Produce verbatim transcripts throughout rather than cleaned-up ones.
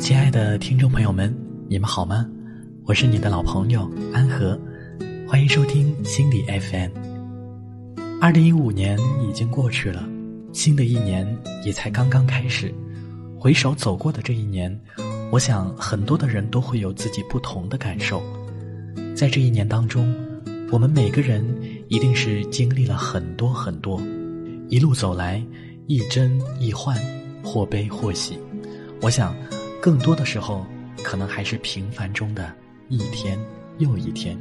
亲爱的听众朋友们，你们好吗？我是你的老朋友安和，欢迎收听心理 F M。二零一五年已经过去了，新的一年也才刚刚开始。回首走过的这一年，我想很多的人都会有自己不同的感受。在这一年当中，我们每个人一定是经历了很多很多，一路走来，亦真亦幻，或悲或喜。我想更多的时候可能还是平凡中的一天又一天。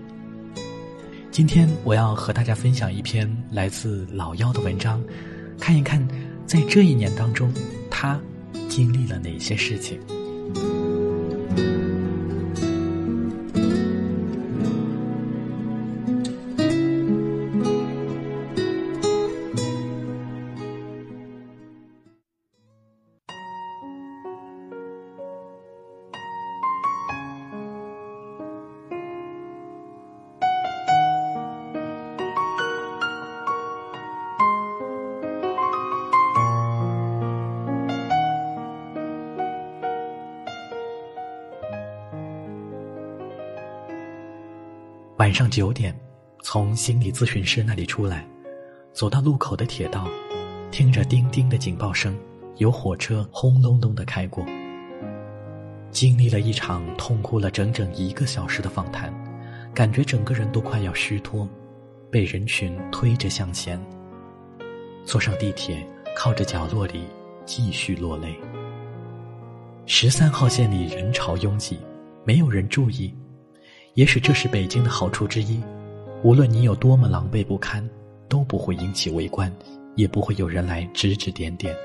今天我要和大家分享一篇来自老妖的文章，看一看在这一年当中他经历了哪些事情。晚上九点，从心理咨询师那里出来，走到路口的铁道，听着叮叮的警报声，有火车轰隆隆地开过。经历了一场痛哭了整整一个小时的访谈，感觉整个人都快要虚脱，被人群推着向前。坐上地铁，靠着角落里继续落泪。十三号线里人潮拥挤，没有人注意。也许这是北京的好处之一，无论你有多么狼狈不堪，都不会引起围观，也不会有人来指指点点。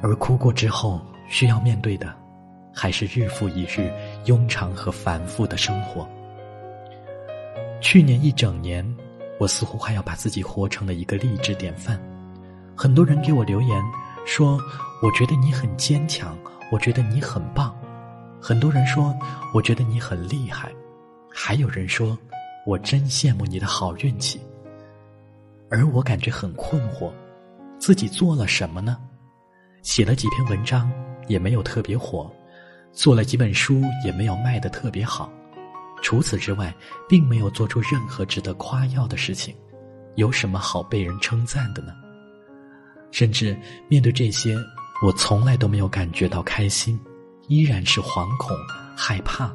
而哭过之后，需要面对的还是日复一日庸常和繁复的生活。去年一整年，我似乎快要把自己活成了一个励志典范。很多人给我留言说，我觉得你很坚强，我觉得你很棒。很多人说，我觉得你很厉害，还有人说，我真羡慕你的好运气。而我感觉很困惑，自己做了什么呢？写了几篇文章也没有特别火，做了几本书也没有卖得特别好，除此之外，并没有做出任何值得夸耀的事情，有什么好被人称赞的呢？甚至面对这些，我从来都没有感觉到开心。依然是惶恐害怕，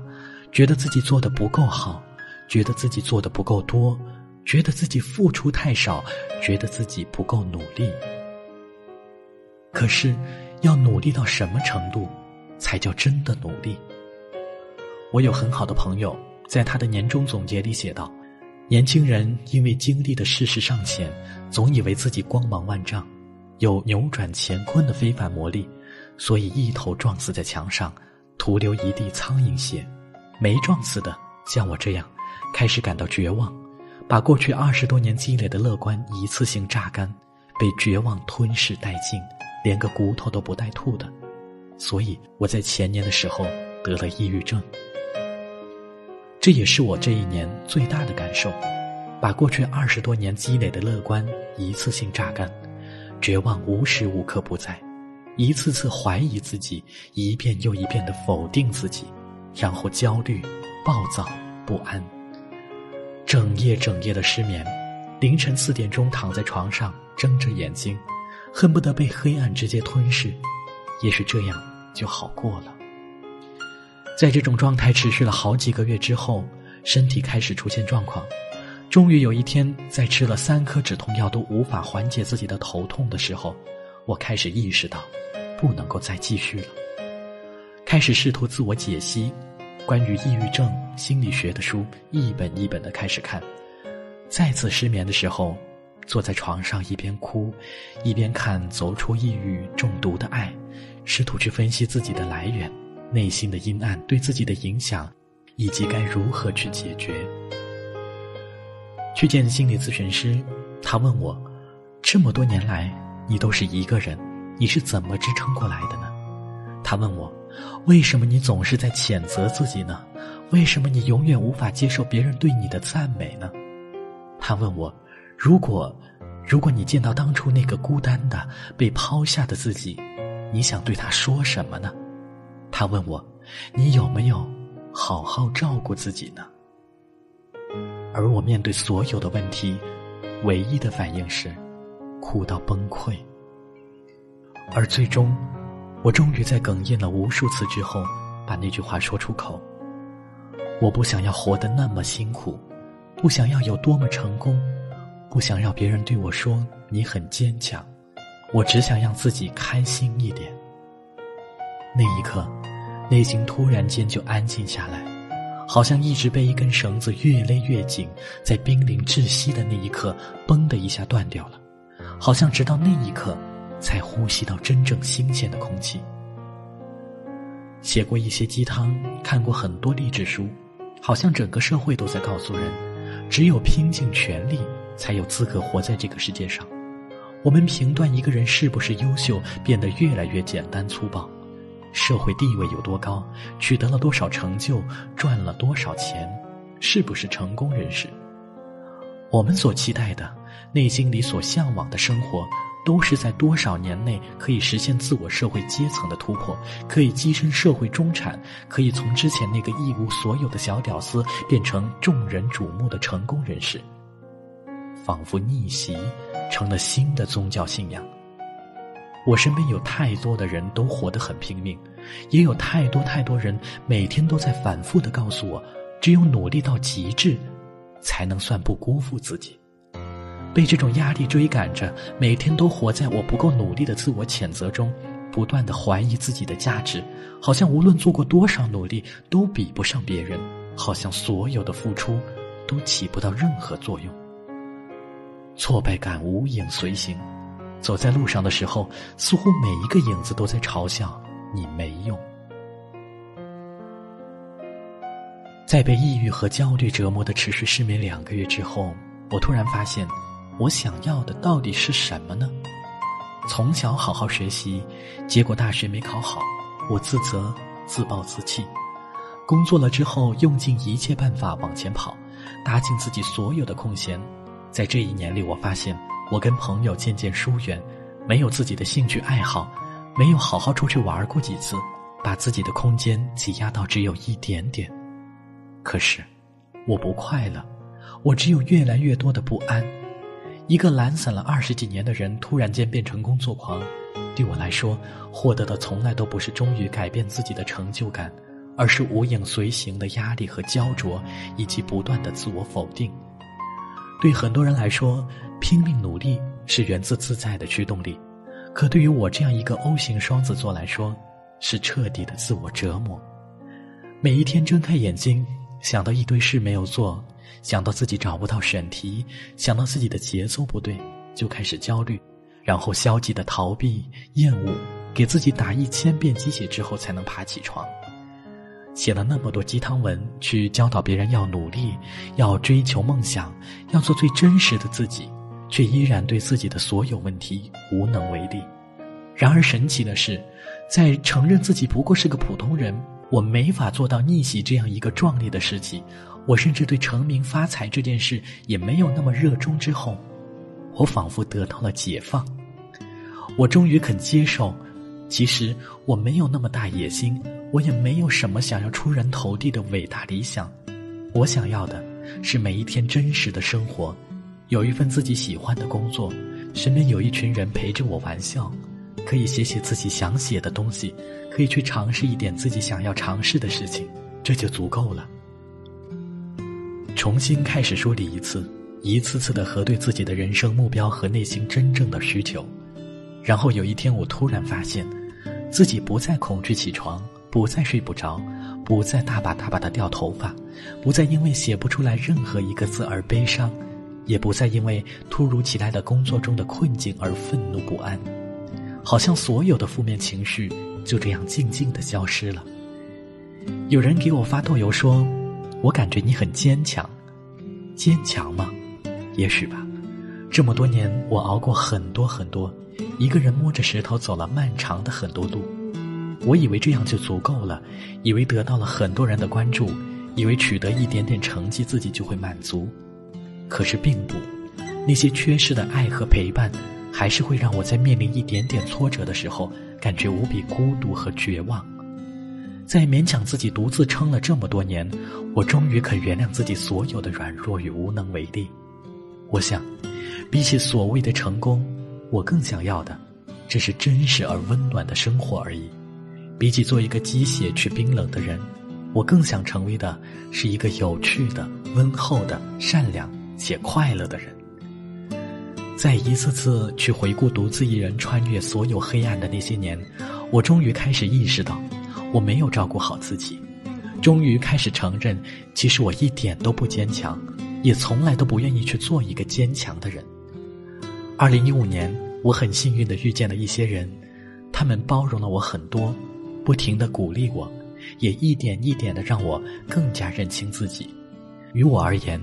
觉得自己做得不够好，觉得自己做得不够多，觉得自己付出太少，觉得自己不够努力。可是要努力到什么程度才叫真的努力？我有很好的朋友在他的年终总结里写道，年轻人因为经历的世事尚浅，总以为自己光芒万丈，有扭转乾坤的非凡魔力，所以一头撞死在墙上，徒留一地苍蝇血。没撞死的像我这样开始感到绝望，把过去二十多年积累的乐观一次性榨干，被绝望吞噬殆尽，连个骨头都不带吐的。所以我在前年的时候得了抑郁症。这也是我这一年最大的感受，把过去二十多年积累的乐观一次性榨干，绝望无时无刻不在，一次次怀疑自己，一遍又一遍地否定自己，然后焦虑暴躁不安，整夜整夜的失眠，凌晨四点钟躺在床上睁着眼睛，恨不得被黑暗直接吞噬。也许这样就好过了。在这种状态持续了好几个月之后，身体开始出现状况，终于有一天，在吃了三颗止痛药都无法缓解自己的头痛的时候，我开始意识到不能够再继续了，开始试图自我解析，关于抑郁症心理学的书一本一本的开始看。再次失眠的时候，坐在床上一边哭一边看《走出抑郁中毒的爱》，试图去分析自己的来源，内心的阴暗对自己的影响，以及该如何去解决。去见心理咨询师，他问我，这么多年来你都是一个人，你是怎么支撑过来的呢？他问我，为什么你总是在谴责自己呢？为什么你永远无法接受别人对你的赞美呢？他问我，如果如果你见到当初那个孤单的被抛下的自己，你想对他说什么呢？他问我，你有没有好好照顾自己呢？而我面对所有的问题，唯一的反应是哭到崩溃。而最终，我终于在哽咽了无数次之后，把那句话说出口。我不想要活得那么辛苦，不想要有多么成功，不想让别人对我说你很坚强，我只想让自己开心一点。那一刻，内心突然间就安静下来，好像一直被一根绳子越勒越紧，在濒临窒息的那一刻，嘣的一下断掉了，好像直到那一刻才呼吸到真正新鲜的空气。写过一些鸡汤，看过很多励志书，好像整个社会都在告诉人，只有拼尽全力才有资格活在这个世界上。我们评断一个人是不是优秀，变得越来越简单粗暴，社会地位有多高，取得了多少成就，赚了多少钱，是不是成功人士？我们所期待的，内心里所向往的生活，都是在多少年内可以实现自我社会阶层的突破，可以跻身社会中产，可以从之前那个一无所有的小屌丝变成众人瞩目的成功人士。仿佛逆袭成了新的宗教信仰。我身边有太多的人都活得很拼命，也有太多太多人每天都在反复地告诉我，只有努力到极致才能算不辜负自己。被这种压力追赶着，每天都活在我不够努力的自我谴责中，不断地怀疑自己的价值，好像无论做过多少努力都比不上别人，好像所有的付出都起不到任何作用。挫败感无影随形，走在路上的时候，似乎每一个影子都在嘲笑你没用。在被抑郁和焦虑折磨的持续失眠两个月之后，我突然发现，我想要的到底是什么呢？从小好好学习，结果大学没考好，我自责，自暴自弃。工作了之后，用尽一切办法往前跑，搭进自己所有的空闲。在这一年里，我发现我跟朋友渐渐疏远，没有自己的兴趣爱好，没有好好出去玩过几次，把自己的空间挤压到只有一点点。可是我不快乐，我只有越来越多的不安。一个懒散了二十几年的人突然间变成工作狂，对我来说，获得的从来都不是终于改变自己的成就感，而是无影随形的压力和焦灼，以及不断的自我否定。对很多人来说，拼命努力是源自自在的驱动力，可对于我这样一个 O 型双子座来说，是彻底的自我折磨。每一天睁开眼睛，想到一堆事没有做，想到自己找不到选题，想到自己的节奏不对，就开始焦虑，然后消极的逃避、厌恶，给自己打一千遍鸡血之后才能爬起床。写了那么多鸡汤文，去教导别人要努力，要追求梦想，要做最真实的自己，却依然对自己的所有问题无能为力。然而神奇的是，在承认自己不过是个普通人，我没法做到逆袭这样一个壮丽的事情，我甚至对成名发财这件事也没有那么热衷之后，我仿佛得到了解放。我终于肯接受，其实我没有那么大野心，我也没有什么想要出人头地的伟大理想，我想要的是每一天真实的生活，有一份自己喜欢的工作，身边有一群人陪着我玩笑，可以写写自己想写的东西，可以去尝试一点自己想要尝试的事情，这就足够了。重新开始梳理一次，一次次地核对自己的人生目标和内心真正的需求。然后有一天，我突然发现，自己不再恐惧起床，不再睡不着，不再大把大把的掉头发，不再因为写不出来任何一个字而悲伤，也不再因为突如其来的工作中的困境而愤怒不安。好像所有的负面情绪就这样静静地消失了。有人给我发豆油说，我感觉你很坚强。坚强吗？也许吧。这么多年，我熬过很多很多，一个人摸着石头走了漫长的很多路。我以为这样就足够了，以为得到了很多人的关注，以为取得一点点成绩自己就会满足。可是并不，那些缺失的爱和陪伴，还是会让我在面临一点点挫折的时候，感觉无比孤独和绝望。在勉强自己独自撑了这么多年，我终于肯原谅自己所有的软弱与无能为力。我想，比起所谓的成功，我更想要的，只是真实而温暖的生活而已。比起做一个鸡血去冰冷的人，我更想成为的是一个有趣的、温厚的、善良且快乐的人。在一次次去回顾独自一人穿越所有黑暗的那些年，我终于开始意识到，我没有照顾好自己。终于开始承认，其实我一点都不坚强，也从来都不愿意去做一个坚强的人。二零一五年，我很幸运地遇见了一些人，他们包容了我很多，不停地鼓励我，也一点一点地让我更加认清自己。于我而言，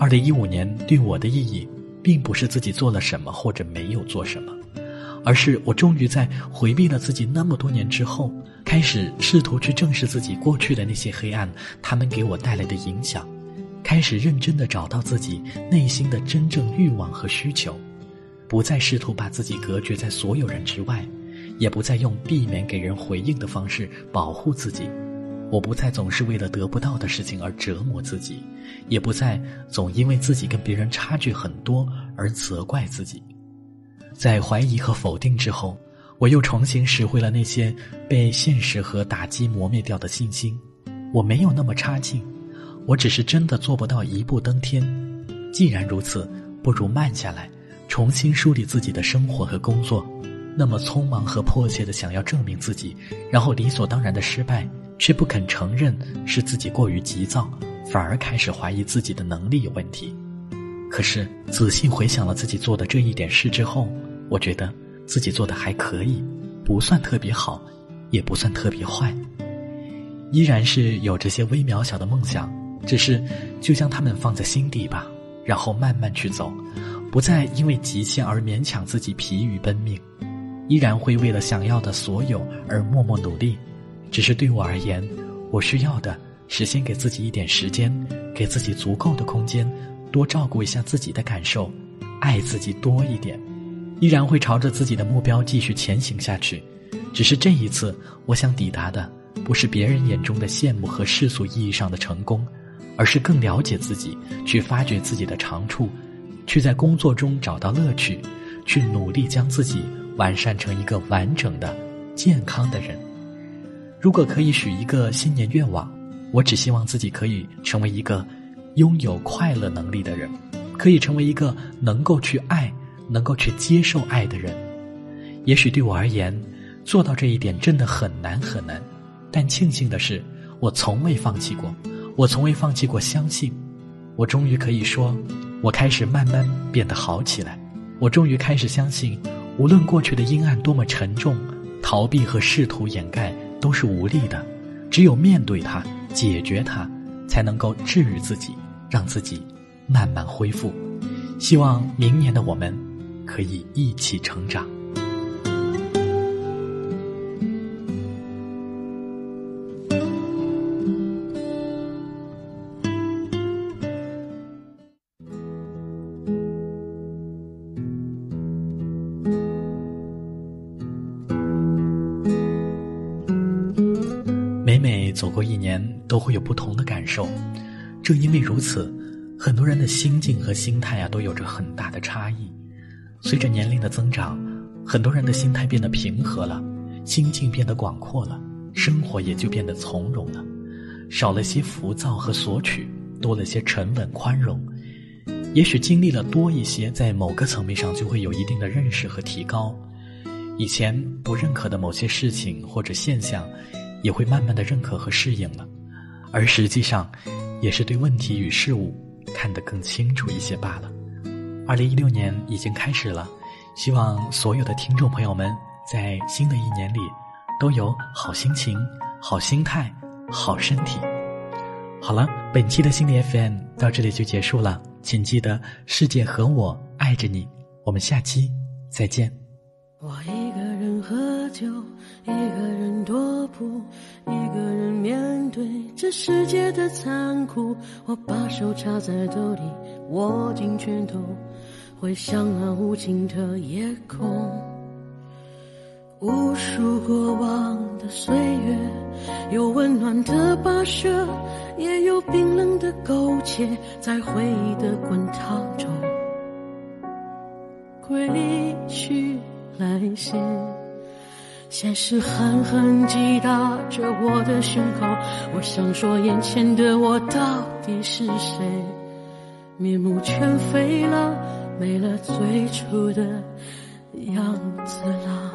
二零一五年对我的意义并不是自己做了什么或者没有做什么，而是我终于在回避了自己那么多年之后，开始试图去正视自己过去的那些黑暗，他们给我带来的影响，开始认真地找到自己内心的真正欲望和需求，不再试图把自己隔绝在所有人之外，也不再用避免给人回应的方式保护自己。我不再总是为了得不到的事情而折磨自己，也不再总因为自己跟别人差距很多而责怪自己。在怀疑和否定之后，我又重新拾回了那些被现实和打击磨灭掉的信心。我没有那么差劲，我只是真的做不到一步登天。既然如此，不如慢下来，重新梳理自己的生活和工作。那么匆忙和迫切地想要证明自己，然后理所当然的失败，却不肯承认是自己过于急躁，反而开始怀疑自己的能力有问题。可是仔细回想了自己做的这一点事之后，我觉得自己做的还可以，不算特别好，也不算特别坏，依然是有这些微渺小的梦想，只是就将它们放在心底吧，然后慢慢去走，不再因为极限而勉强自己疲于奔命，依然会为了想要的所有而默默努力。只是对我而言，我需要的是先给自己一点时间，给自己足够的空间，多照顾一下自己的感受，爱自己多一点。依然会朝着自己的目标继续前行下去，只是这一次我想抵达的不是别人眼中的羡慕和世俗意义上的成功，而是更了解自己，去发掘自己的长处，去在工作中找到乐趣，去努力将自己完善成一个完整的、健康的人。如果可以许一个新年愿望，我只希望自己可以成为一个拥有快乐能力的人，可以成为一个能够去爱、能够去接受爱的人。也许对我而言，做到这一点真的很难很难，但庆幸的是，我从未放弃过，我从未放弃过相信。我终于可以说，我开始慢慢变得好起来，我终于开始相信，无论过去的阴暗多么沉重，逃避和试图掩盖都是无力的，只有面对它，解决它，才能够治愈自己，让自己慢慢恢复。希望明年的我们可以一起成长。走过一年都会有不同的感受，正因为如此，很多人的心境和心态啊都有着很大的差异。随着年龄的增长，很多人的心态变得平和了，心境变得广阔了，生活也就变得从容了，少了些浮躁和索取，多了些沉稳宽容。也许经历了多一些，在某个层面上就会有一定的认识和提高，以前不认可的某些事情或者现象也会慢慢的认可和适应了，而实际上，也是对问题与事物看得更清楚一些罢了。二零一六年已经开始了，希望所有的听众朋友们在新的一年里都有好心情、好心态、好身体。好了，本期的心理 F M 到这里就结束了，请记得世界和我爱着你，我们下期再见。我一个人喝酒，一个人踱步，一个人面对这世界的残酷，我把手插在兜里，握紧拳头，回想那无尽的夜空，无数过往的岁月，有温暖的跋涉，也有冰冷的苟且，在回忆的滚烫中归去来兮。现实狠狠击打着我的胸口，我想说眼前的我到底是谁，面目全非了，没了最初的样子了。